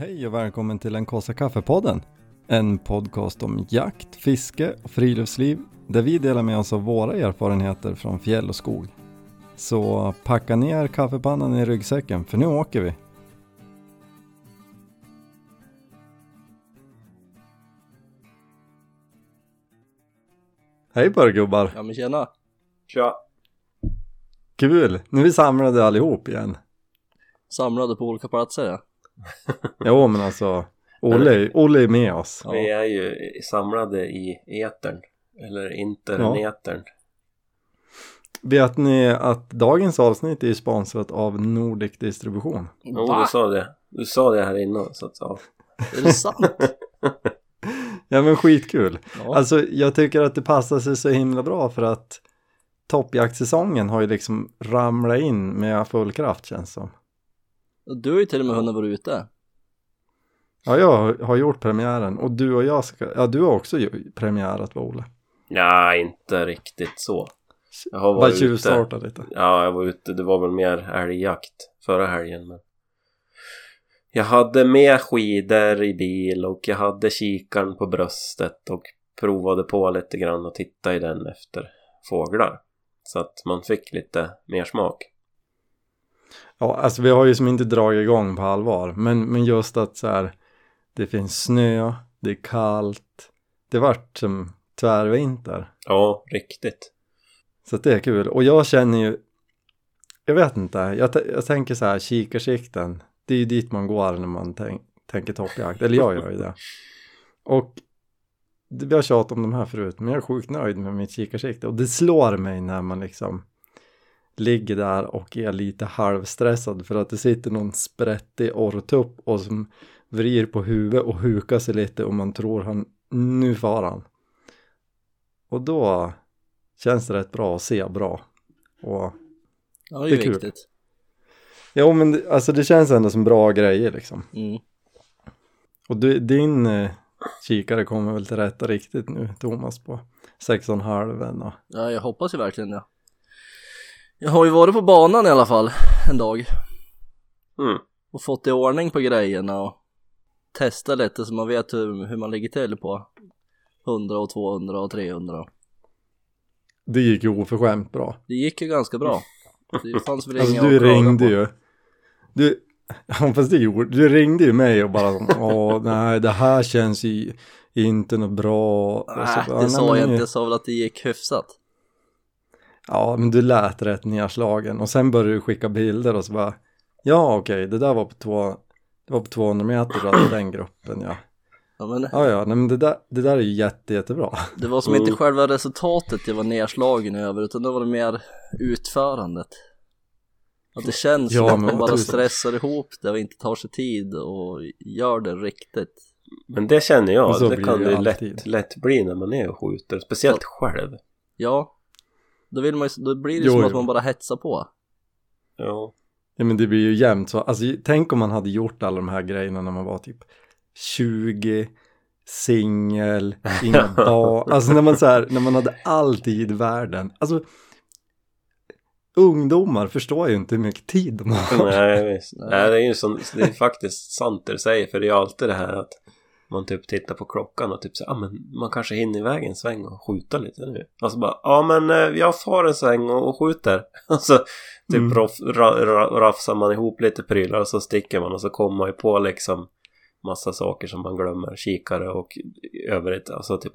Hej och välkommen till Länkosa kaffepodden. En podcast om jakt, fiske och friluftsliv där vi delar med oss av våra erfarenheter från fjäll och skog. Så packa ner kaffepannan i ryggsäcken för nu åker vi. Hej bargubbar. Ja men tjena. Tja. Kul, nu är vi samlade allihop igen. Samlade på olika platser ja. Jo men alltså Olle är med oss. Ja. Vi är ju samlade i etern. Eller internetern. Ja. Vet ni att dagens avsnitt är sponsrat av Nordic Distribution? Jo, ja, du sa det här innan så att ja. Är det sant? Ja men skitkul ja. Alltså jag tycker att det passar sig så himla bra för att toppjaktsäsongen har ju liksom ramlat in med full kraft känns som. Du har ju till och med hunnit vara ute. Ja, jag har gjort premiären. Och du och jag ska... Ja, du har också premiärat, Olle. Ja, inte riktigt så. Jag har varit ute. Bara tjuvstartade lite. Ja, jag var ute. Det var väl mer älgjakt förra helgen. Men... jag hade med skidor i bil och jag hade kikaren på bröstet och provade på lite grann och tittade i den efter fåglar. Så att man fick lite mer smak. Ja, alltså vi har ju som inte dragit igång på allvar. Men just att så här, det finns snö, det är kallt. Det vart som tvärvinter. Ja, riktigt. Så det är kul. Och jag känner ju, jag vet inte, jag tänker så här, kikarsikten. Det är ju dit man går när man tänker toppjakt. Eller jag gör ju det. Och vi har tjatat om de här förut, men jag är sjukt nöjd med mitt kikarsikte. Och det slår mig när man liksom... ligger där och är lite halvstressad för att det sitter någon sprättig orrtupp och som vrir på huvudet och hukar sig lite och man tror han, nu far han. Och då känns det rätt bra att se bra. Och ja, det är viktigt. Kul. Ja, men alltså det känns ändå som bra grejer liksom. Mm. Och din kikare kommer väl till rätta riktigt nu, Thomas, på 6,5 och... Ja, jag hoppas ju verkligen det. Jag har ju varit på banan i alla fall en dag. Mm. Och fått i ordning på grejerna och testat lite så man vet hur man ligger till på 100 och 200 och 300. Det gick ju oförskämt bra. Det gick ju ganska bra. Det fanns väl alltså, du ringde ju. Du ringde ju mig och bara åh nej det här känns ju inte något bra. Jag sa väl att det gick hyfsat. Ja, men du lät rätt nedslagen. Och sen började du skicka bilder och så bara... ja, okej, det där var på, det var på 200 meter då, den gruppen, ja. Ja, men... ja, nej, men det där är ju jättebra. Det var som inte själva resultatet jag var nedslagen över, utan det var mer utförandet. Att det känns som att man bara stressar ihop det och inte tar sig tid och gör det riktigt. Men det känner jag. Det kan ju lätt bli när man är och skjuter. Speciellt själv. Ja. Då blir det som att man bara hetsar på. Ja. Ja, men det blir ju jämnt så. Alltså, tänk om man hade gjort alla de här grejerna när man var typ 20, singel, inga dag. Alltså när man hade alltid i världen. Alltså, ungdomar förstår ju inte hur mycket tid de har. Nej, visst. Nej, det är ju det är faktiskt sant det säger. För det är alltid det här att man typ tittar på klockan och typ så men man kanske hinner i vägen sväng och skjuta lite nu. Alltså bara, men jag far en sväng och skjuter. Alltså typ rafsar man ihop lite prylar och så sticker man och så kommer man ju på liksom massa saker som man glömmer. Kikare och övrigt. Alltså typ,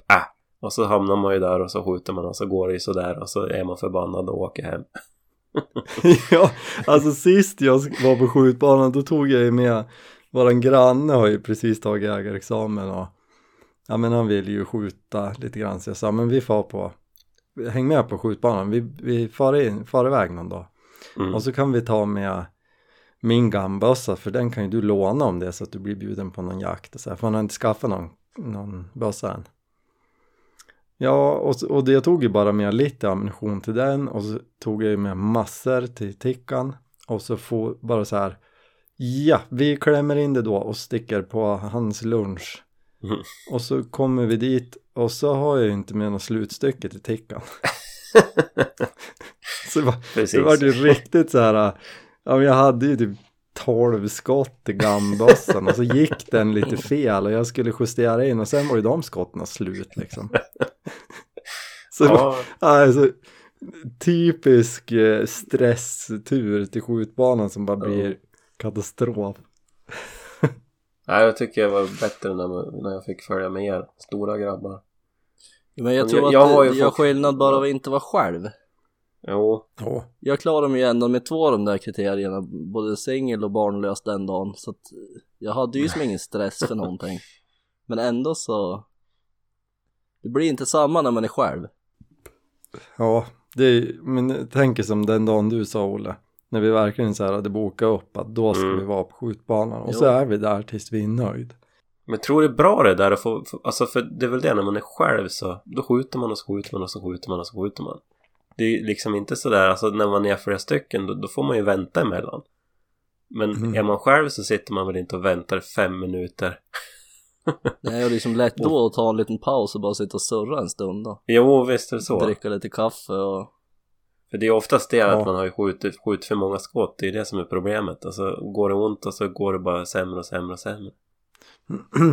Och så hamnar man ju där och så skjuter man och så går det ju sådär och så är man förbannad och åker hem. Ja, alltså sist jag var på skjutbanan då tog jag ju med... våran granne har ju precis tagit ägarexamen och ja men han vill ju skjuta lite grann så jag sa men vi far på, häng med på skjutbanan, vi far iväg någon dag och så kan vi ta med min gambössa för den kan ju du låna om det så att du blir bjuden på någon jakt och så här, för han har inte skaffat någon bössa än. Ja och jag tog ju bara med lite ammunition till den och så tog jag ju med massor till tickan och så får bara så här. Ja, vi klämmer in det då och sticker på hans lunch. Mm. Och så kommer vi dit och så har jag ju inte med något slutstycke till tickan. Så det var ju riktigt så här. Ja, jag hade ju typ 12 skott i gambassan och så gick den lite fel och jag skulle justera in och sen var ju de skotten slut liksom. Så ja. Alltså, typisk stresstur till skjutbanan som bara blir katastrof. Nej, jag tycker jag var bättre när jag fick följa med er stora grabbar. Men jag tror att det gör skillnad bara av att inte vara själv. Jo. Jag klarar mig ju ändå med två av de där kriterierna, både singel och barnlös den dagen, så att jag hade ju som ingen stress för någonting. Men ändå så det blir inte samma när man är själv. Ja, det är, men tänk som den dagen du sa, Olle, när vi verkligen så här hade bokat upp att då ska vi vara på skjutbanan och så är vi där tills vi är nöjd. Men tror det är bra det där att få, alltså för det är väl det när man är själv så då skjuter man och så skjuter man och så skjuter man och så skjuter man. Det är liksom inte så där, alltså när man är flera stycken då får man ju vänta emellan. Men är man själv så sitter man väl inte och väntar 5 minuter. Nej, och det är liksom lätt då att ta en liten paus och bara sitta och surra en stund då. Jo, visst är det så. Dricka lite kaffe och... För det är oftast det att man har ju skjutit för många skott, det är det som är problemet. Alltså går det ont och så går det bara sämre och sämre och sämre.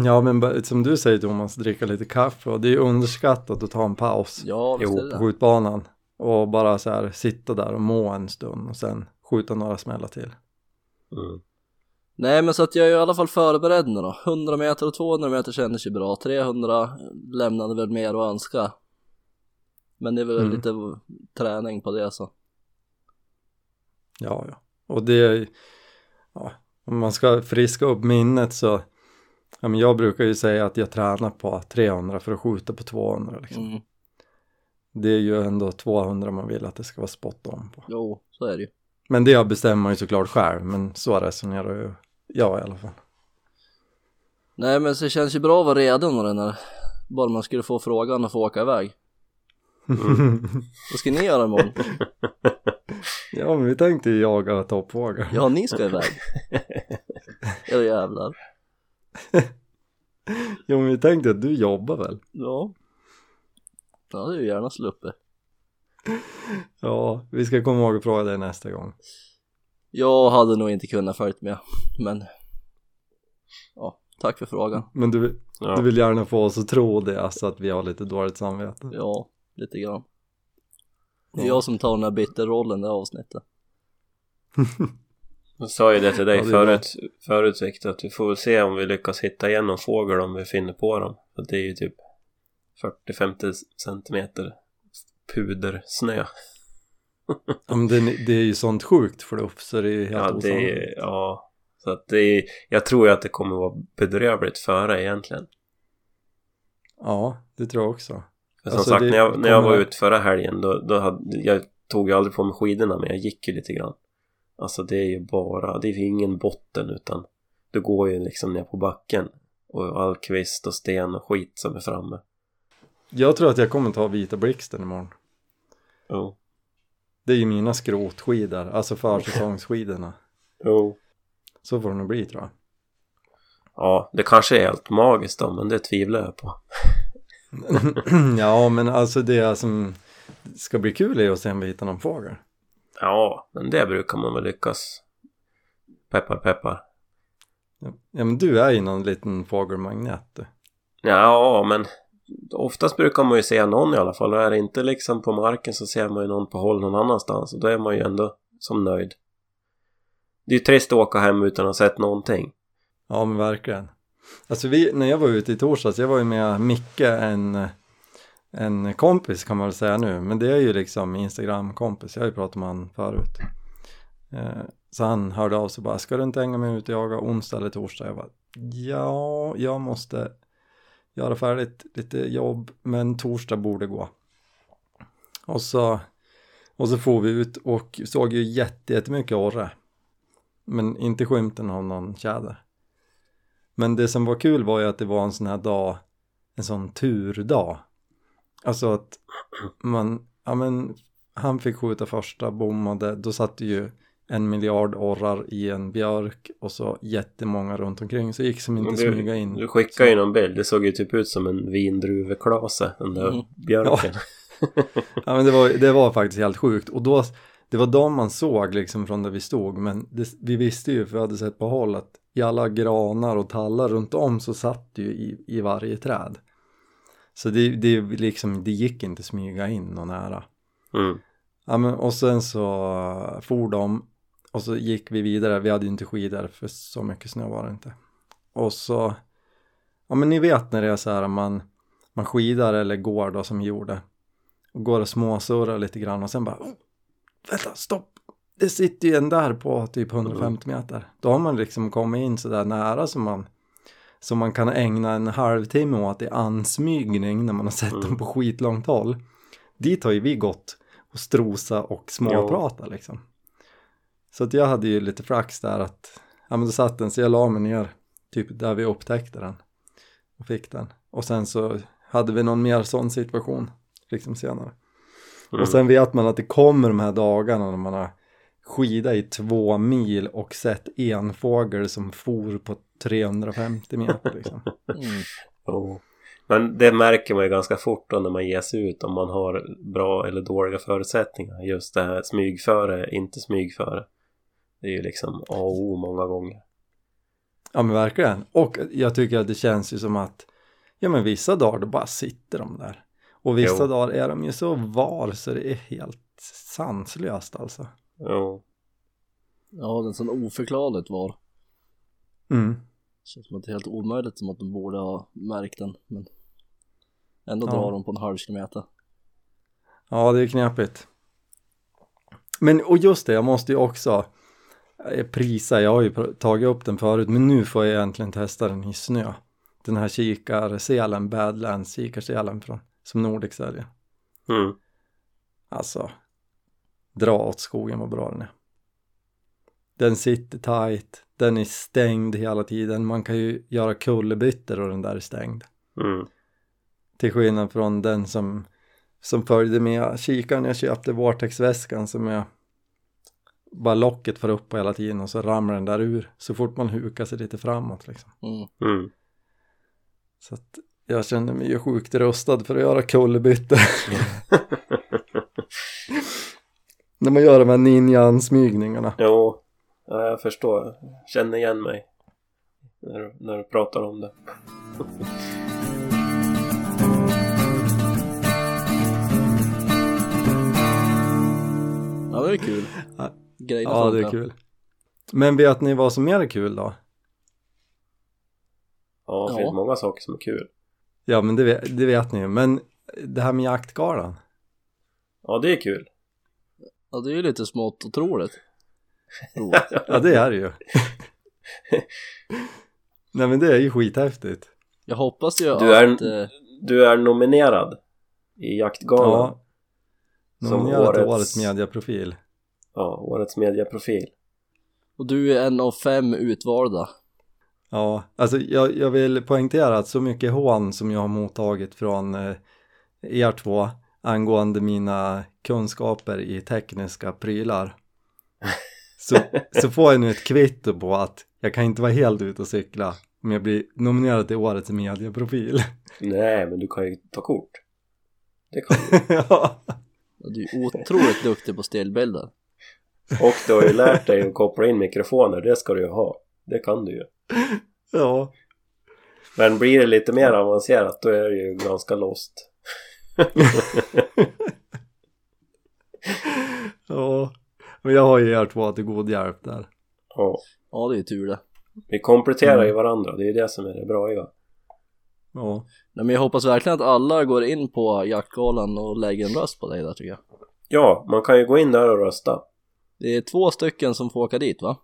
Ja, men som du säger Thomas, dricka lite kaffe och det är ju underskattat att ta en paus på skjutbanan. Och bara så här sitta där och må en stund och sen skjuta några smällar till. Mm. Nej, men så att jag är i alla fall förberedd nu då. 100 meter och 200 meter känner sig bra. 300 lämnade väl mer att önska. Men det är väl lite träning på det så. Ja. Och det, om man ska friska upp minnet så, ja, men jag brukar ju säga att jag tränar på 300 för att skjuta på 200 liksom. Mm. Det är ju ändå 200 man vill att det ska vara spot on på. Jo, så är det ju. Men det bestämmer ju såklart själv, men så resonerar ju jag i alla fall. Nej, men så känns ju bra att vara redan när bara man skulle få frågan och få åka iväg. Vad ska ni göra imorgon? Ja, men vi tänkte ju jaga toppfåglar. Ja, ni ska iväg. Ja, jävlar. Jo, men vi tänkte att du jobbar väl? Ja. Ja, det är ju gärna sluppe. Ja, vi ska komma ihåg och fråga dig nästa gång. Jag hade nog inte kunnat följt med, men ja, tack för frågan. Men du vill gärna få oss att tro det, alltså att vi har lite dåligt samvete. Ja, lite grann. Det är jag som tar den här bitterrollen det här avsnittet. Jag sa ju det till dig förut att vi får väl se om vi lyckas hitta igen någon fågel om vi finner på dem. För det är ju typ 40-50 centimeter pudersnö. Ja, men det är ju sånt sjukt för upp så det är helt osannolikt. Ja, så att det är, jag tror ju att det kommer vara bedrövligt före egentligen. Ja, det tror jag också. För som sagt, när jag var ute förra helgen jag tog ju aldrig på mig skidorna, men jag gick ju lite grann. Alltså det är ju bara, det är ju ingen botten utan du går ju liksom ner på backen och all kvist och sten och skit som är framme. Jag tror att jag kommer ta vita blixten imorgon. Oh. Det är ju mina skrotskidor. Alltså försäsongsskidorna. Oh. Så får det nog bli, tror jag. Ja, det kanske är helt magiskt då, men det tvivlar jag på. Ja, men alltså det som ska bli kul är att se om vi hittar någon fågel. Ja, men det brukar man väl lyckas. Peppar. Ja, men du är ju någon liten fågelmagnet, du. Ja, men... Oftast brukar man ju se någon i alla fall. Och är det inte liksom på marken så ser man ju någon på håll någon annanstans. Och då är man ju ändå som nöjd. Det är ju trist att åka hem utan att ha sett någonting. Ja, men verkligen. Alltså när jag var ute i torsdags, jag var ju med Micke, en kompis kan man väl säga nu. Men det är ju liksom Instagram-kompis. Jag har ju pratat med han förut. Så han hörde av sig bara, ska du inte hänga mig ut och jaga onsdag eller torsdag? Jag bara, jag måste... göra färdigt lite jobb, men torsdag borde gå. Och så får vi ut och såg ju jättemycket orre. Men inte skymten av någon tjäder. Men det som var kul var ju att det var en sån här dag, en sån turdag. Alltså att han fick skjuta första, bommade. Då satt ju 1 miljard orrar i en björk och så jättemånga runt omkring, så gick som inte smyga in. Du skickade ju någon bild, det såg ju typ ut som en vindruveklase, den där björken. Ja, men det var faktiskt helt sjukt. Och då, det var de man såg liksom från där vi stod, men det, vi visste ju, för vi hade sett på håll, att i alla granar och tallar runt om så satt det ju i varje träd. Så det liksom, det gick inte smyga in och nära. Mm. Ja, men, och sen så for de och så gick vi vidare. Vi hade ju inte skidor för så mycket snö var det inte. Och så, ja men ni vet när det är så här, man skidar eller går då som gjorde. Och går och småsurrar lite grann och sen bara, vänta, stopp. Det sitter ju en där på typ 150 meter. Då har man liksom kommit in så där nära som man kan ägna en halvtimme åt i ansmygning när man har sett dem på skitlångt håll. Dit har ju vi gått och strosa och småprata liksom. Så att jag hade ju lite flax där att, ja men då satt den, så jag la mig ner typ där vi upptäckte den och fick den. Och sen så hade vi någon mer sån situation liksom senare. Mm. Och sen vet man att det kommer de här dagarna när man har skida i 2 mil och sett en fågel som for på 350 meter liksom. Mm. Oh. Men det märker man ju ganska fort då när man ger sig ut, om man har bra eller dåliga förutsättningar. Just det här smygföre, inte smygföre. Det är ju liksom A och O många gånger. Ja men verkligen. Och jag tycker att det känns ju som att, ja men vissa dagar då bara sitter de där. Och vissa dagar är de ju så var så det är helt sanslöst alltså. Jo. Ja, den sån oförklarligt var. Mm. Känns som att det är helt omöjligt, som att de borde ha märkt den. Men ändå drar de på en halv kilometer. Ja, det är knepigt. Men och just det, jag måste ju också prisa. Jag har ju tagit upp den förut, men nu får jag egentligen testa den i snö. Den här Sealand Badlands, kikarsealen från, som Nordic säljer. Mm. Alltså, dra åt skogen vad bra den är. Den sitter tight. Den är stängd hela tiden. Man kan ju göra kullerbytter och den där är stängd. Mm. Till skillnad från den som följde med kikaren. Jag köpte Vortex-väskan som är bara locket för upp på hela tiden och så ramlar den där ur så fort man hukar sig lite framåt liksom. Mm. Mm. Så att jag kände mig ju sjukt rustad för att göra kullerbytter. När man gör de här ninja-ansmygningarna. Jo, ja, jag förstår. Känner igen mig när du pratar om det. Ja, det är kul. Grejer ja, det är kul. Men vet ni vad som är kul då? Ja, det finns många saker som är kul. Ja, men det vet ni ju. Men det här med jaktgalan. Ja, det är kul. Ja, det är ju lite smått otroligt. Ja, det är det ju. Nej, men det är ju skithäftigt. Jag hoppas ju att... Du är nominerad i jaktgalan. Ja, nominerad till årets mediaprofil. Ja, årets mediaprofil. Och du är en av 5 utvalda. Ja, alltså jag vill poängtera att så mycket hån som jag har mottagit från er två angående mina kunskaper i tekniska prylar så får jag nu ett kvitto på att jag kan inte vara helt ute och cykla om jag blir nominerad till årets medieprofil. Nej, men du kan ju ta kort. Det kan du. Ja, du är otroligt duktig på stillbilder. Och du har ju lärt dig att koppla in mikrofoner, det ska du ju ha. Det kan du ju. Ja. Men blir det lite mer avancerat då är det ju ganska lost. Ja, men jag har ju er två till god hjälp där. Ja, det är tur det. Vi kompletterar ju varandra, det är det som är det bra idag. Ja. Nej, men jag hoppas verkligen att alla går in på jaktgalan och lägger en röst på dig där tycker jag. Ja, man kan ju gå in där och rösta. Det är 2 stycken som får åka dit va?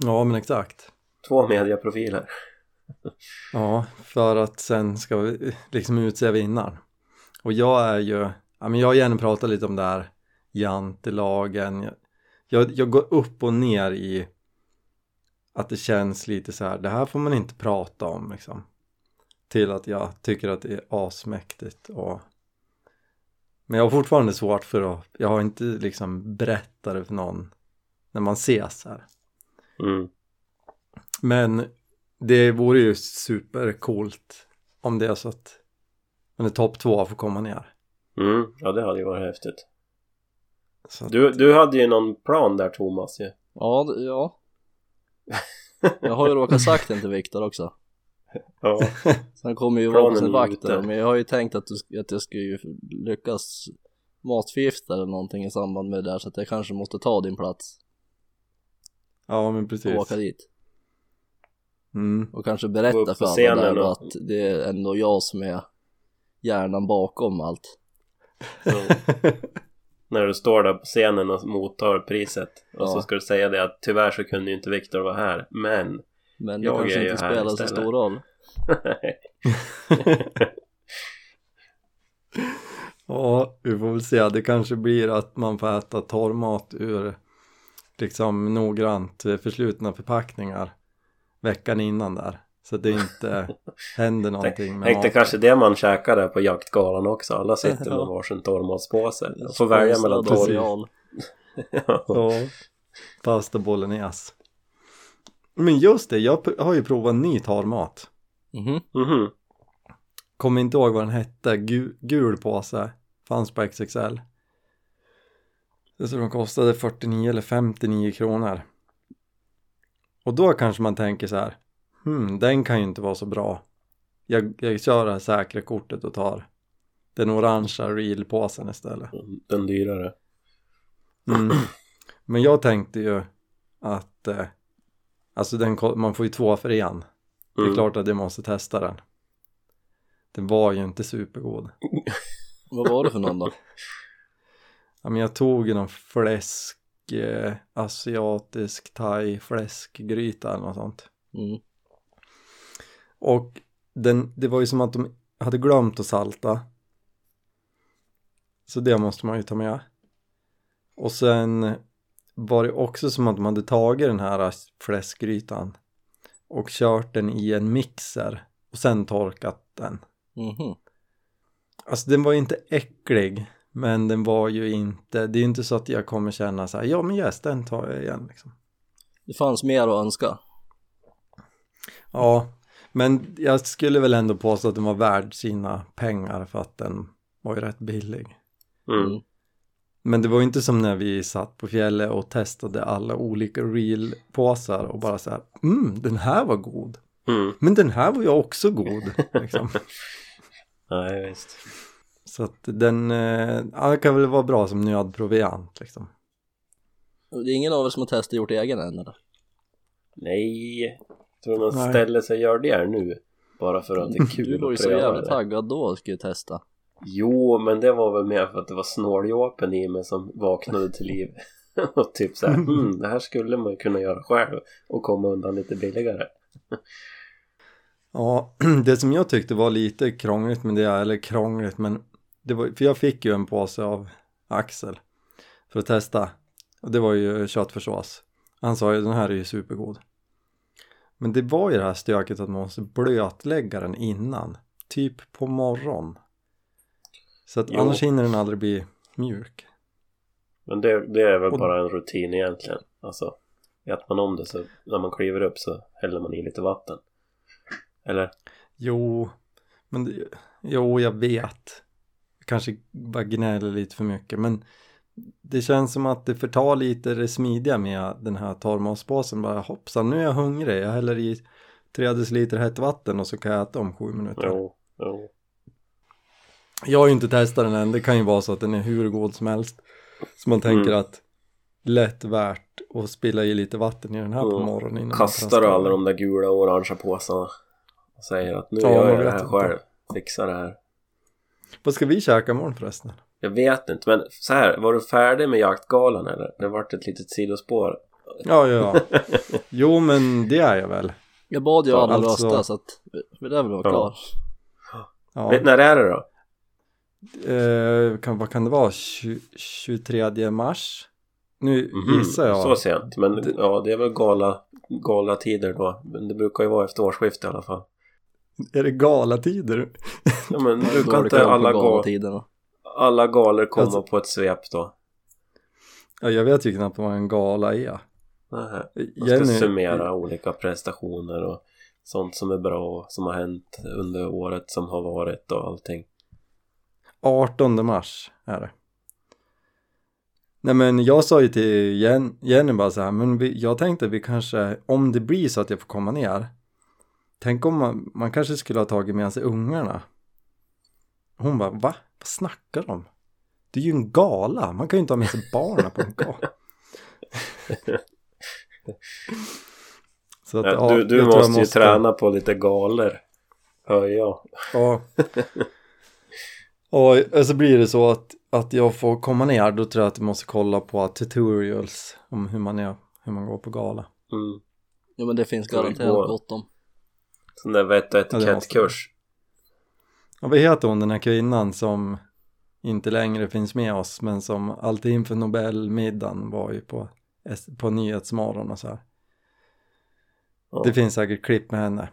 Ja, men exakt. 2 mediaprofiler. Ja, för att sen ska vi liksom utse vinnaren. Och jag är ju, ja men jag har gärna pratat lite om det här jantelagen. Jag går upp och ner i att det känns lite så här, det här får man inte prata om liksom. Till att jag tycker att det är asmäktigt och... Men jag har fortfarande svårt för att, jag har inte liksom berättat det för någon när man ses här. Mm. Men det vore ju supercoolt om det är så att man är topp 2 får komma ner. Ja, det hade ju varit häftigt. Du hade ju någon plan där, Thomas, ju. Ja. Jag har ju råkat sagt den till Viktor också. Ja. Sen kommer ju vara på sin vakt där. Men jag har ju tänkt att jag ska ju lyckas matförgifta eller någonting i samband med det där, så att jag kanske måste ta din plats. Ja, men precis. Och åka dit. Mm. Och kanske berätta för alla där då att det är ändå jag som är hjärnan bakom allt. När du står där på scenen och mottar priset, ja. Och så ska du säga det att tyvärr så kunde ju inte Viktor vara här, men jag kanske inte spelar så stor roll. Ja, vi får väl se. Det kanske blir att man får äta torrmat ur liksom noggrant förslutna förpackningar veckan innan där, så att det inte händer någonting. Tänkte kanske det man käkar där på jaktgalan också. Alla sitter med varsin torrmatspåse och får välja mellan torrjal. Ja, pasta bolognese. Men just det, jag har ju provat ny torrmat. Mm-hmm. Kommer inte ihåg vad den hette. Gul påse. Fanns på XXL. Så de kostade 49 eller 59 kronor. Och då kanske man tänker så här. Den kan ju inte vara så bra. Jag kör det här säkra kortet och tar den orangea reelpåsen istället. Den dyrare. Mm. Men jag tänkte ju att alltså man får ju 2 för en. Det är klart att jag måste testa den. Den var ju inte supergod. Vad var det för någon då? Ja, men jag tog någon fläsk, asiatisk thai fläskgryta eller något sånt. Mm. Och det var ju som att de hade glömt att salta. Så det måste man ju ta med. Och sen var det också som att de hade tagit den här fläskgrytan och kört den i en mixer och sen torkat den. Mm-hmm. Alltså den var ju inte äcklig, men den var ju inte, det är ju inte så att jag kommer känna så här, ja men yes, den tar jag igen liksom. Det fanns mer att önska. Ja, men jag skulle väl ändå påstå att den var värd sina pengar för att den var ju rätt billig. Mm. Men det var ju inte som när vi satt på fjället och testade alla olika reelpåsar och bara så här, den här var god. Mm. Men den här var ju också god. Liksom. Ja, visst. Så att den kan väl vara bra som nödproviant liksom. Det är ingen av er som har testat och gjort egen än eller? Nej. Tror man ställer sig och gör det här nu bara för att det är kul. Du var ju så jävla taggad då och skulle testa. Jo, men det var väl mer för att det var snåljåpen i mig som vaknade till liv. Och typ så här, det här skulle man kunna göra själv och komma undan lite billigare. Ja, det som jag tyckte var lite krångligt med det, men det var, för jag fick ju en påse av Axel för att testa. Och det var ju köttfärssås. Han sa ju, den här är ju supergod. Men det var ju det här stöket att man måste blötlägga den innan. Typ på morgon. Så att annars hinner den aldrig bli mjuk. Men det är väl bara en rutin egentligen. Alltså, äter man om det så när man kliver upp så häller man i lite vatten. Eller? Jo, jag vet. Kanske bara gnäller lite för mycket. Men det känns som att det förtar lite det smidiga med den här torrmatspåsen. Bara hoppsan, nu är jag hungrig. Jag häller i 3 deciliter hett vatten och så kan jag äta om 7 minuter. Jo. Jag har ju inte testat den än. Det kan ju vara så att den är hur god som helst. Så man tänker att lätt värt att spilla i lite vatten i den här på morgonen. Innan kastar du alla de där gula och orangea påsarna och säger att nu gör jag det här själv. Fixar det här. Vad ska vi käka imorgon förresten? Jag vet inte, men så här, var du färdig med jaktgalan eller? Det har varit ett litet sidospår. Ja. Jo, men det är jag väl. Jag bad ju alla rösta så att vi där väl var klar. Ja. Vet, när är det då? Vad kan det vara? 23 mars? Nu gissar jag. Så sent, men det är väl gala tider då. Men det brukar ju vara efter årsskift i alla fall. Är det gala tider? Ja, men brukar inte alla alla galor komma alltså på ett svep då? Ja, jag vet ju knappt vad en gala är. Nähä. Man ska summera olika prestationer och sånt som är bra och som har hänt under året som har varit och allting. 18 mars är det. Nej, men jag sa ju till Jenny bara så här, men jag tänkte vi kanske, om det blir så att jag får komma ner, tänk om man kanske skulle ha tagit med sig ungarna. Hon bara, va? Vad snackar de? Det är ju en gala, man kan ju inte ha med sig barnen på en gala. Så att, ja, du måste ju träna på lite galer, hör jag. Ja. Och så blir det så att jag får komma ner, då tror jag att jag måste kolla på tutorials om hur man går på gala. Mm. Ja, men det finns garanterat gott om. Sån där vett och etikettkurs. Ja, vad heter hon, den här kvinnan som inte längre finns med oss, men som alltid inför Nobelmiddagen var ju på Nyhetsmorgon och så här. Ja. Det finns säkert klipp med henne.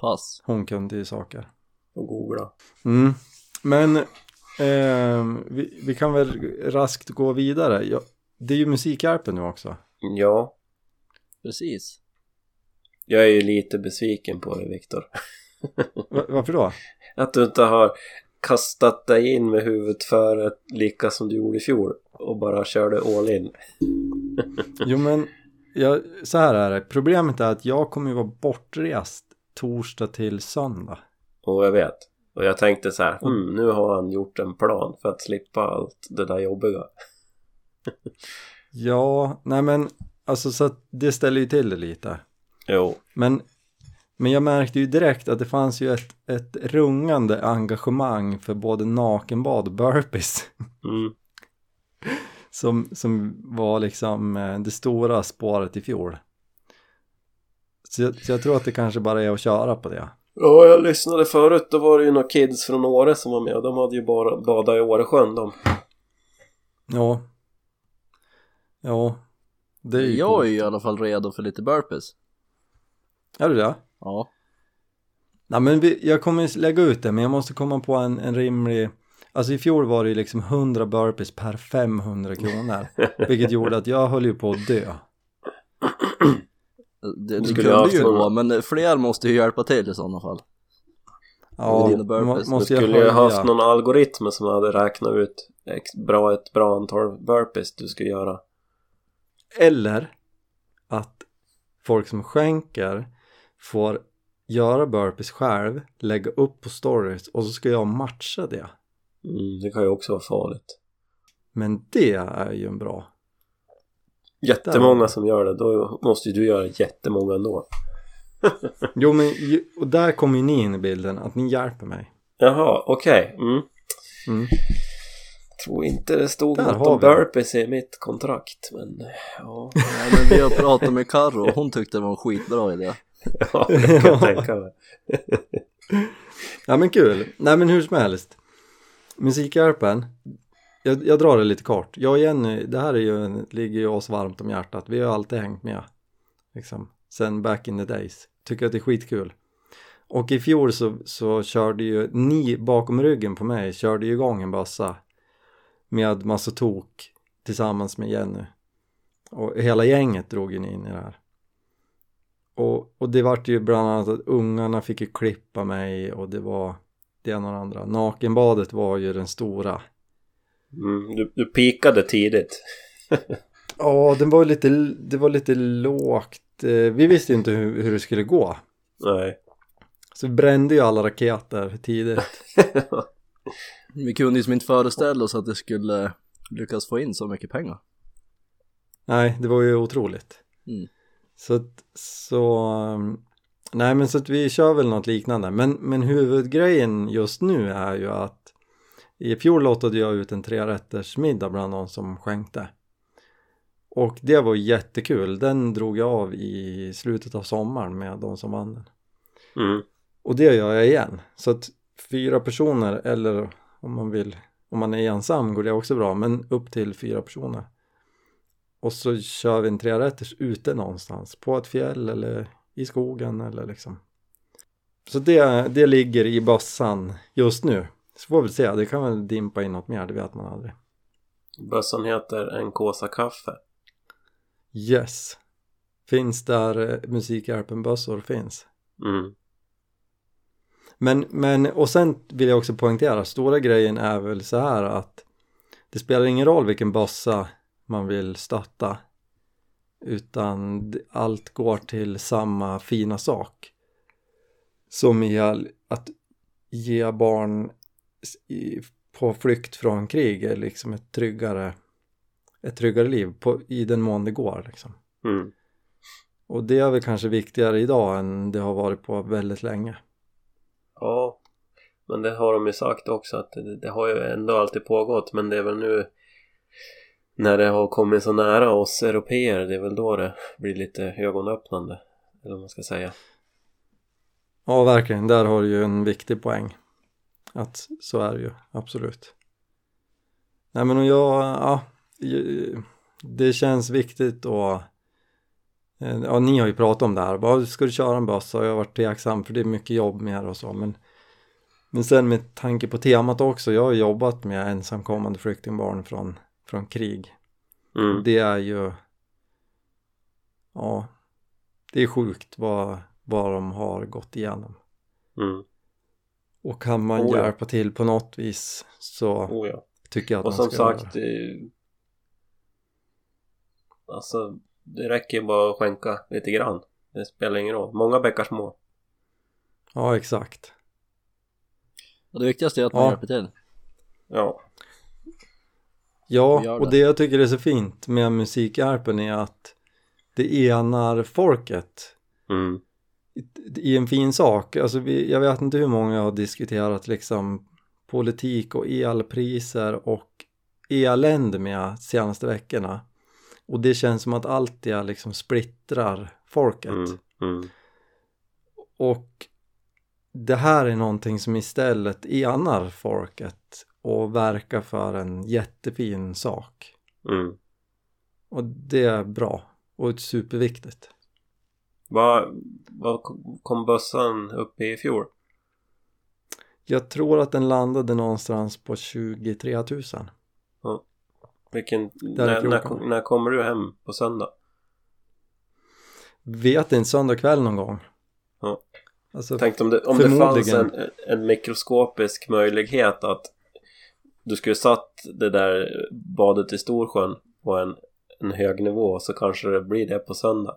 Pass. Hon kunde ju saker. Och googla. Mm. Men vi kan väl raskt gå vidare. Ja, det är ju Musikhjärpen nu också. Ja, precis. Jag är ju lite besviken på dig, Viktor. Varför då? Att du inte har kastat dig in med huvudet för lika som du gjorde i fjol och bara körde all in. Jo, men så här är det. Problemet är att jag kommer ju vara bortrest torsdag till söndag. Och jag vet. Och jag tänkte så här, nu har han gjort en plan för att slippa allt det där jobbiga. Ja, nej men alltså, så att det ställer ju till det lite. Jo. Men jag märkte ju direkt att det fanns ju ett rungande engagemang för både nakenbad och burpees. Mm. Som var liksom det stora spåret i fjol. Så jag tror att det kanske bara är att köra på det. Ja, jag lyssnade förut. Då var det ju några kids från Åre som var med. De hade ju bara badat i Åresjön, de. Ja. Ja. Det är ju jag är i alla fall redo för lite burpees. Är du det? Ja. Nej, men jag kommer lägga ut det. Men jag måste komma på en rimlig... Alltså i fjol var det ju liksom 100 burpees per 500 kronor. Vilket gjorde att jag höll ju på att dö. Det kunde ju gå, men fler måste ju hjälpa till i sådana fall. Ja, måste skulle ju haft någon algoritm som hade räknat ut ett bra antal burpees du ska göra. Eller att folk som skänker får göra burpees själv, lägga upp på stories och så ska jag matcha det. Mm, det kan ju också vara farligt. Men det är ju en bra... Jättemånga som gör det, då måste ju du göra jättemånga ändå. Jo, men och där kommer ju ni in i bilden, att ni hjälper mig. Jaha, okej. Okay. Mm. Mm. Tror inte det stod något om burpees i mitt kontrakt, men ja. Nej, men vi har pratat med Karo och hon tyckte det var en skitbra idé. Ja, det kan jag tänka mig. Ja, men kul. Nej, men hur som helst. Musikhjärpen. Jag drar det lite kort. Jag och Jenny, det här ligger ju oss varmt om hjärtat. Vi har alltid hängt med. Liksom. Sen back in the days. Tycker att det är skitkul. Och i fjol så körde ju ni bakom ryggen på mig. Körde ju igång en bassa. Med massa tok. Tillsammans med Jenny. Och hela gänget drog ju in i det här. Och det var ju bland annat att ungarna fick ju klippa mig. Och det var det ena och det andra. Nakenbadet var ju den stora... Mm, du pikade tidigt. Ja, det var lite lågt. Vi visste ju inte hur det skulle gå. Nej. Så vi brände ju alla raketer tidigt. Vi kunde ju som inte föreställa oss att det skulle lyckas få in så mycket pengar. Nej, det var ju otroligt. Mm. Nej, men så att vi kör väl något liknande. Men huvudgrejen just nu är ju att i fjol låtade jag ut en 3-rättersmiddag bland någon som skänkte. Och det var jättekul. Den drog jag av i slutet av sommaren med de som vann den. Mm. Och det gör jag igen. Så att 4 personer, eller om man är ensam går det också bra. Men upp till 4 personer. Och så kör vi en 3-rätters ute någonstans. På ett fjäll eller i skogen eller liksom. Så det ligger i bassan just nu. Så får vi väl se, det kan väl dimpa in något mer, det vet man aldrig. Bössan heter Länkosa kaffe. Yes. Finns där Musikhjärpenbössor finns. Mm. Men, och sen vill jag också poängtera, stora grejen är väl så här att det spelar ingen roll vilken bössa man vill stötta. Utan allt går till samma fina sak. Som är att ge barn på flykt från krig är liksom ett tryggare liv i den mån det går. Liksom. Mm. Och det är väl kanske viktigare idag än det har varit på väldigt länge. Ja, men det har de ju sagt också att det har ju ändå alltid pågått. Men det är väl nu när det har kommit så nära oss europeer, det är väl då det blir lite ögonöppnande, eller vad man ska säga. Ja, verkligen. Där har du ju en viktig poäng. Att så är det ju, absolut. Nej, men det känns viktigt och ja, ni har ju pratat om det här. Bara, ska du köra en buss? Jag har varit tacksam för det är mycket jobb med det och så. Men sen med tanke på temat också. Jag har jobbat med ensamkommande flyktingbarn från krig. Mm. Det är ju ja, det är sjukt vad de har gått igenom. Mm. Och kan man hjälpa till på något vis så tycker jag att och man ska göra. Och som sagt alltså det räcker bara att skänka lite grann. Det spelar ingen roll. Många bäckar små. Ja, exakt. Och det viktigaste är att man hjälper till. Ja. Ja, och det jag tycker är så fint med Musikhjärpen är att det enar folket. Mm. I en fin sak. Alltså jag vet inte hur många har diskuterat liksom politik och elpriser och elände med senaste veckorna. Och det känns som att allt det liksom splittrar folket. Mm, mm. Och det här är någonting som istället enar folket och verkar för en jättefin sak. Mm. Och det är bra och superviktigt. Vad kom bössan upp i fjol? Jag tror att den landade någonstans på 23 000. Ja. När kommer du hem på söndag? Vet inte, söndag kväll någon gång. Ja. Alltså, tänk om det fanns en mikroskopisk möjlighet att du skulle satt det där badet i Storsjön på en hög nivå, så kanske det blir det på söndag.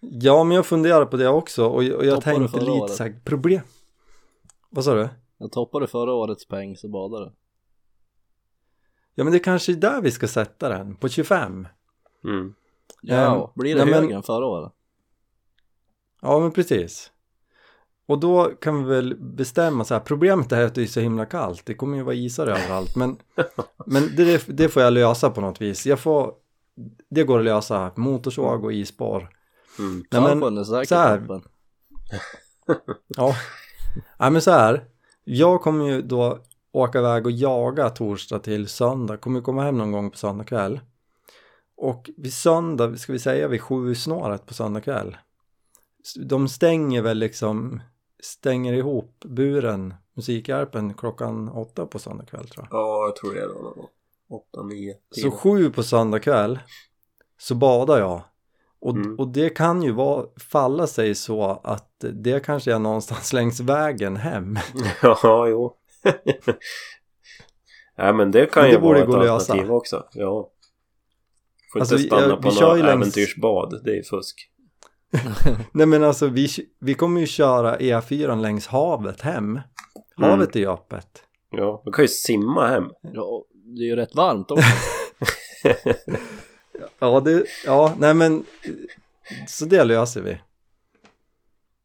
Ja, men jag funderar på det också. Och jag tänkte lite så här, problem. Vad sa du? Jag toppade förra årets peng så badade. Ja, men det är kanske är där vi ska sätta den. På 25. Mm. Ja, blir det högre än förra året? Ja, men precis. Och då kan vi väl bestämma så här, problemet är att det är så himla kallt. Det kommer ju vara isar överallt. Men det får jag lösa på något vis. Det går att lösa. Motorsåg och isbar. Mm. Kampen är säkert kampen. Ja. Nej, men så här. Jag kommer ju då åka iväg och jaga torsdag till söndag. Kommer komma hem någon gång på söndag kväll. Och vid söndag, ska vi säga vid 7-snåret på söndag kväll. De stänger väl liksom, stänger ihop buren, Musikhjärpen, klockan 8 på söndag kväll tror jag. Ja, jag tror det då. 8, 9, 10. Så 7 på söndag kväll så badar jag. Och det kan ju falla sig så att det kanske är någonstans längs vägen hem. Ja, jo. Nej, men det kan ju vara ett alternativ också. Ja. Får alltså, inte stanna på några äventyrsbad. Längs... Det är fusk. Nej, men alltså vi kommer ju köra E4 längs havet hem. Havet är öppet. Ja, man kan ju simma hem. Ja, det är ju rätt varmt också. Nej men så det löser vi.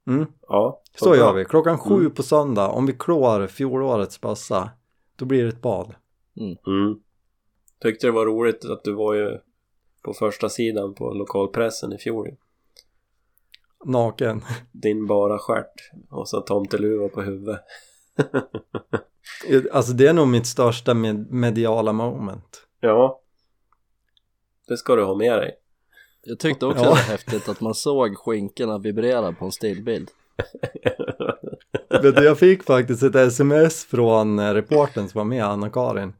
Mm. Ja, så gör vi. Klockan 7 på söndag, om vi klår fjolårets bassa, då blir det ett bad. Mm. Mm. Tyckte det var roligt att du var ju på första sidan på lokalpressen i fjol. Naken. Din bara stjärt och så tomteluva på huvudet. Alltså det är nog mitt största mediala moment. Ja. Det ska du ha med dig. Jag tyckte också det var häftigt att man såg skinkorna vibrera på en stillbild. Jag fick faktiskt ett sms från reportern som var med, Anna-Karin,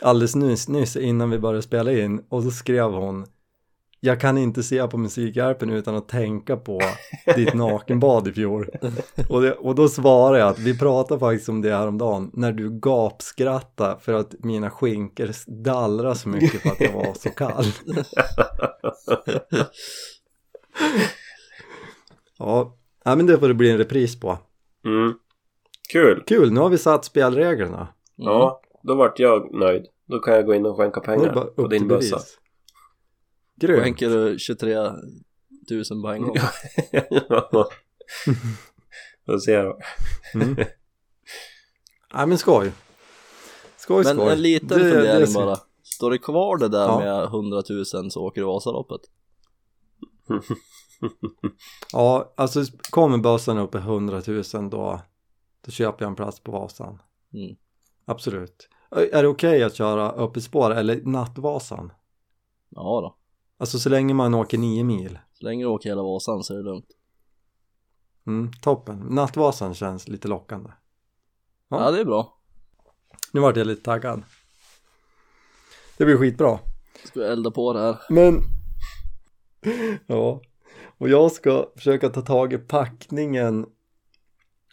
alldeles nyss innan vi började spela in. Och så skrev hon jag kan inte se på Musikhjärpen utan att tänka på ditt nakenbad i fjol. Och då svarar jag att vi pratar faktiskt om det här om dagen när du gapskrattar för att mina skinkor dallrar så mycket för att jag var så kall. Ja, men det får det bli en repris på. Mm. Kul, nu har vi satt spelreglerna. Mm. Ja, då vart jag nöjd. Då kan jag gå in och skänka pengar på din bössa. Grymt. Skänker du 23 000 på en gång? Ja. Då ser jag. Mm. Nej, men skoj. Men en liten fundering bara. Står det kvar det där med 100 000 så åker du Vasaloppet? Ja, alltså kommer bössan upp i 100 000 då köper jag en plats på Vasan. Mm. Absolut. Är det okej att köra upp i spår eller nattvasan? Ja då. Alltså så länge man åker 9 mil. Så länge du åker hela Vasan så är det lugnt. Mm, toppen. Nattvasan känns lite lockande. Ja, det är bra. Nu vart jag lite taggad. Det blir skitbra. Ska jag elda på det här? Men... Ja. Och jag ska försöka ta tag i packningen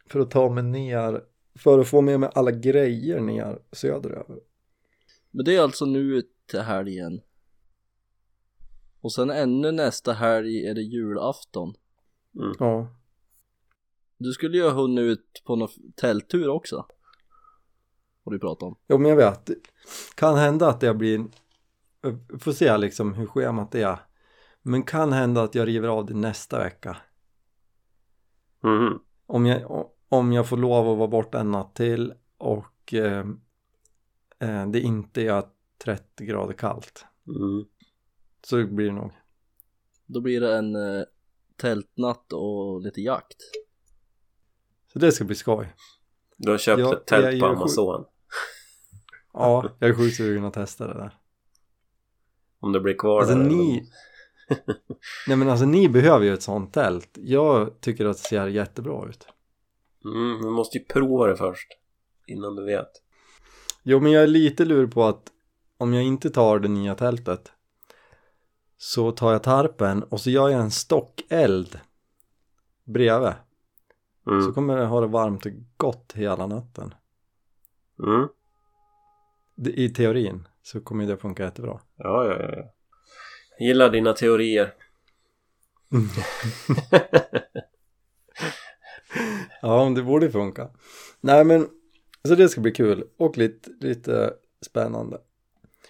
för att ta mig ner... För att få med mig alla grejer ner söderöver. Men det är alltså nu till helgen. Och sen ännu nästa helg är det julafton. Mm. Ja. Du skulle ju ha hunnit ut på någon tälttur också. Har du pratat om. Jo, men jag vet. Kan hända att jag blir... Får se liksom hur schemat det är. Men kan hända att jag river av det nästa vecka. Mm. Om jag får lov att vara borta en natt till och det inte är 30 grader kallt. Mm. Så blir det nog. Då blir det en tältnatt och lite jakt. Så det ska bli skoj. Du har köpt ett tält på Amazon. Ja, jag är sjukt sugen att testa det där. Om det blir kvar alltså där. Nej men alltså ni behöver ju ett sånt tält. Jag tycker att det ser jättebra ut. Mm, vi måste ju prova det först innan du vet. Jo, men jag är lite lur på att om jag inte tar det nya tältet så tar jag tarpen och så gör jag en stockeld bredvid. Mm. Så kommer jag ha det varmt och gott hela natten. Mm. I teorin så kommer det funka jättebra. Ja. Jag gillar dina teorier. Ja, om det borde funka. Nej, men så det ska bli kul och lite spännande.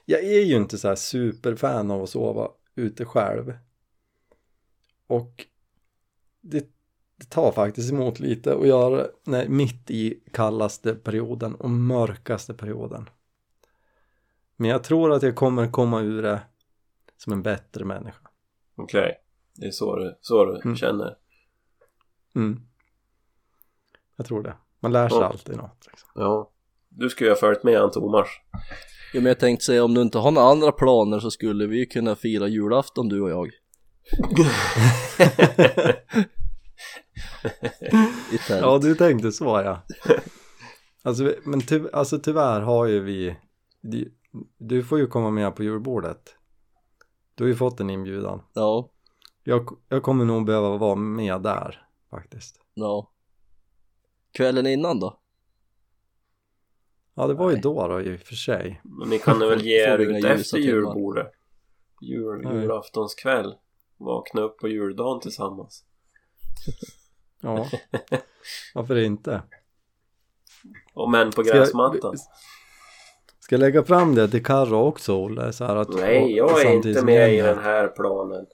Jag är ju inte så här superfan av att sova ute själv. Och det tar faktiskt emot lite och jag är mitt i kallaste perioden och mörkaste perioden. Men jag tror att jag kommer komma ur det som en bättre människa. Okej. Det är så du känner. Mm. Jag tror det. Man lär sig alltid något. Liksom. Ja. Du skulle ju ha följt med Antomars. Ja, men jag tänkte säga om du inte har några andra planer så skulle vi ju kunna fira julafton du och jag. Ja, du tänkte så, ja. Alltså, men tyvärr har ju vi... Du får ju komma med på julbordet. Du har ju fått en inbjudan. Ja. Jag kommer nog behöva vara med där, faktiskt. Ja. Kvällen innan då? Ja, det var ju då i och för sig. Men ni kan väl ge er ut efter julbordet. Julaftonskväll. Vakna upp på juldagen tillsammans. Ja, varför inte? Och män på gräsmattan. Ska jag lägga fram det till Karra också, Olle? Så här att nej, jag är inte med i den här planen.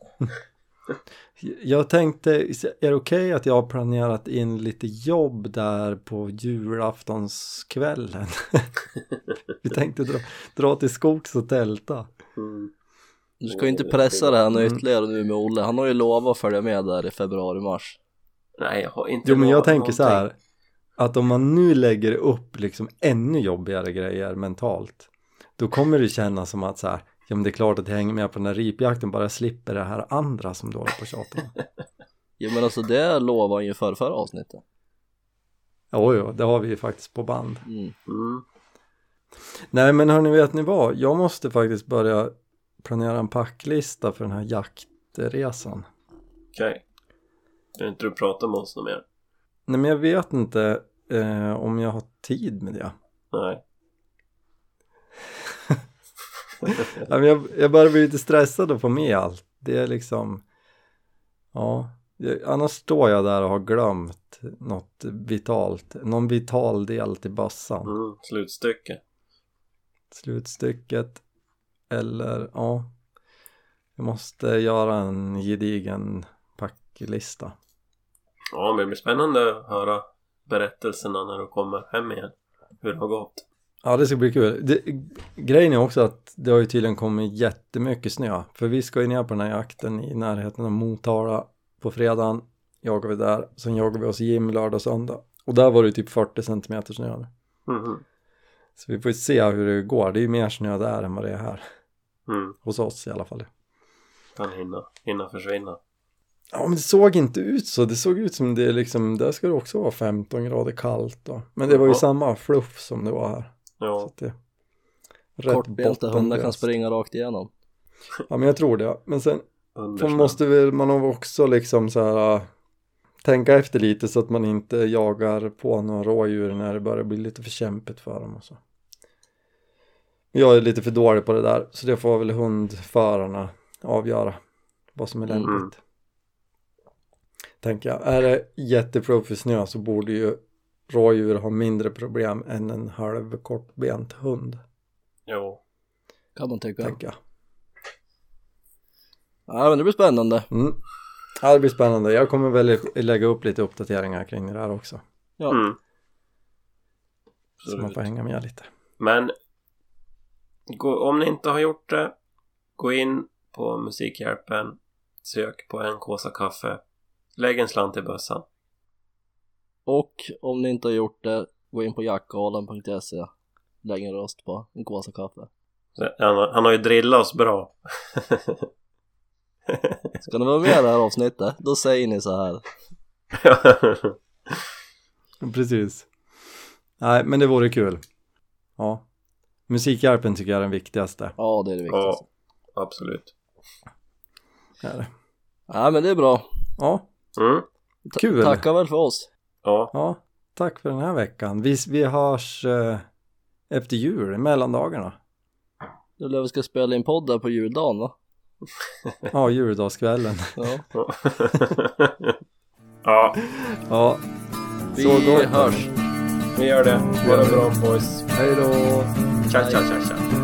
Jag tänkte, är det okej att jag har planerat in lite jobb där på julaftonskvällen? Vi tänkte dra till skogs och tälta. Mm. Du ska inte pressa det här ytterligare nu med Olle. Han har ju lovat att följa med där i februari-mars. Nej, jag har inte. Jo, men jag tänker någonting. Så här, att om man nu lägger upp liksom ännu jobbigare grejer mentalt, då kommer det kännas som att så här, ja, men det är klart att jag hänger med på den här ripjakten, bara slipper det här andra som då är på tjaten. Ja, men alltså det lovar han ju förra avsnittet. Jo, det har vi ju faktiskt på band. Mm. Nej, men hörni, vet ni vad? Jag måste faktiskt börja planera en packlista för den här jaktresan. Okej. Kan inte du prata med oss något mer? Nej, men jag vet inte om jag har tid med det. Nej. Jag börjar bli lite stressad att få med allt. Det är liksom... Ja, annars står jag där och har glömt något vitalt. Någon vital del till bassan. Mm, Slutstycket. Eller, ja. Jag måste göra en gedigen packlista. Ja, men det blir spännande att höra berättelserna när du kommer hem igen. Hur det har gått. Ja, det ska bli kul. Grejen är också att det har ju tydligen kommit jättemycket snö. För vi ska ju ner på den här jakten i närheten av Motala på fredagen. Jagar vi där. Sen jagar vi oss i gym lördag och söndag. Och där var det typ 40 cm snö. Mm-hmm. Så vi får ju se hur det går. Det är ju mer snö där än vad det är här. Mm. Hos oss i alla fall. Kan hinna försvinna. Ja, men det såg inte ut så. Det såg ut som det liksom... Där ska det också vara 15 grader kallt då. Men det var ju samma fluff som det var här. Ja. Kortbälta hundar kan springa rakt igenom. Ja, men jag tror det. Men sen måste väl man också liksom så här tänka efter lite så att man inte jagar på några rådjur när det börjar bli lite för kämpigt för dem och så. Jag är lite för dålig på det där, så det får väl hundförarna avgöra vad som är lämpligt. Mm. Tänker jag. Är det jätteproffig snö så borde ju rådjur har mindre problem än en halvkortbent hund. Jo. Kan man tänka. Ja, men det blir spännande. Mm. Ja, det blir spännande. Jag kommer väl lägga upp lite uppdateringar kring det här också. Ja. Mm. Så man får hänga med lite. Men om ni inte har gjort det, gå in på Musikhjärpen, sök på Länkosa kaffe, lägg en slant i bössan. Och om ni inte har gjort det, gå in på jaktgalan.se, lägg en röst på en gåsa kaffe. Han har ju drillat oss bra. Ska ni vara med i det här avsnittet, då säger ni så här. Precis. Nej, men det vore kul. Ja. Musikhjärpen tycker jag är den viktigaste. Ja, det är det viktigaste. Ja, absolut. Nej, ja, men det är bra. Ja. Mm. Kul. Tackar väl för oss. Ja, tack för den här veckan. Vi hörs efter jul, mellandagarna. Då lär vi ska spela in podd där på juldagen, va? Ja, juldagskvällen. Ja. Vi hörs. Vi gör det. Ha det bra, boys. Hej då. Tja.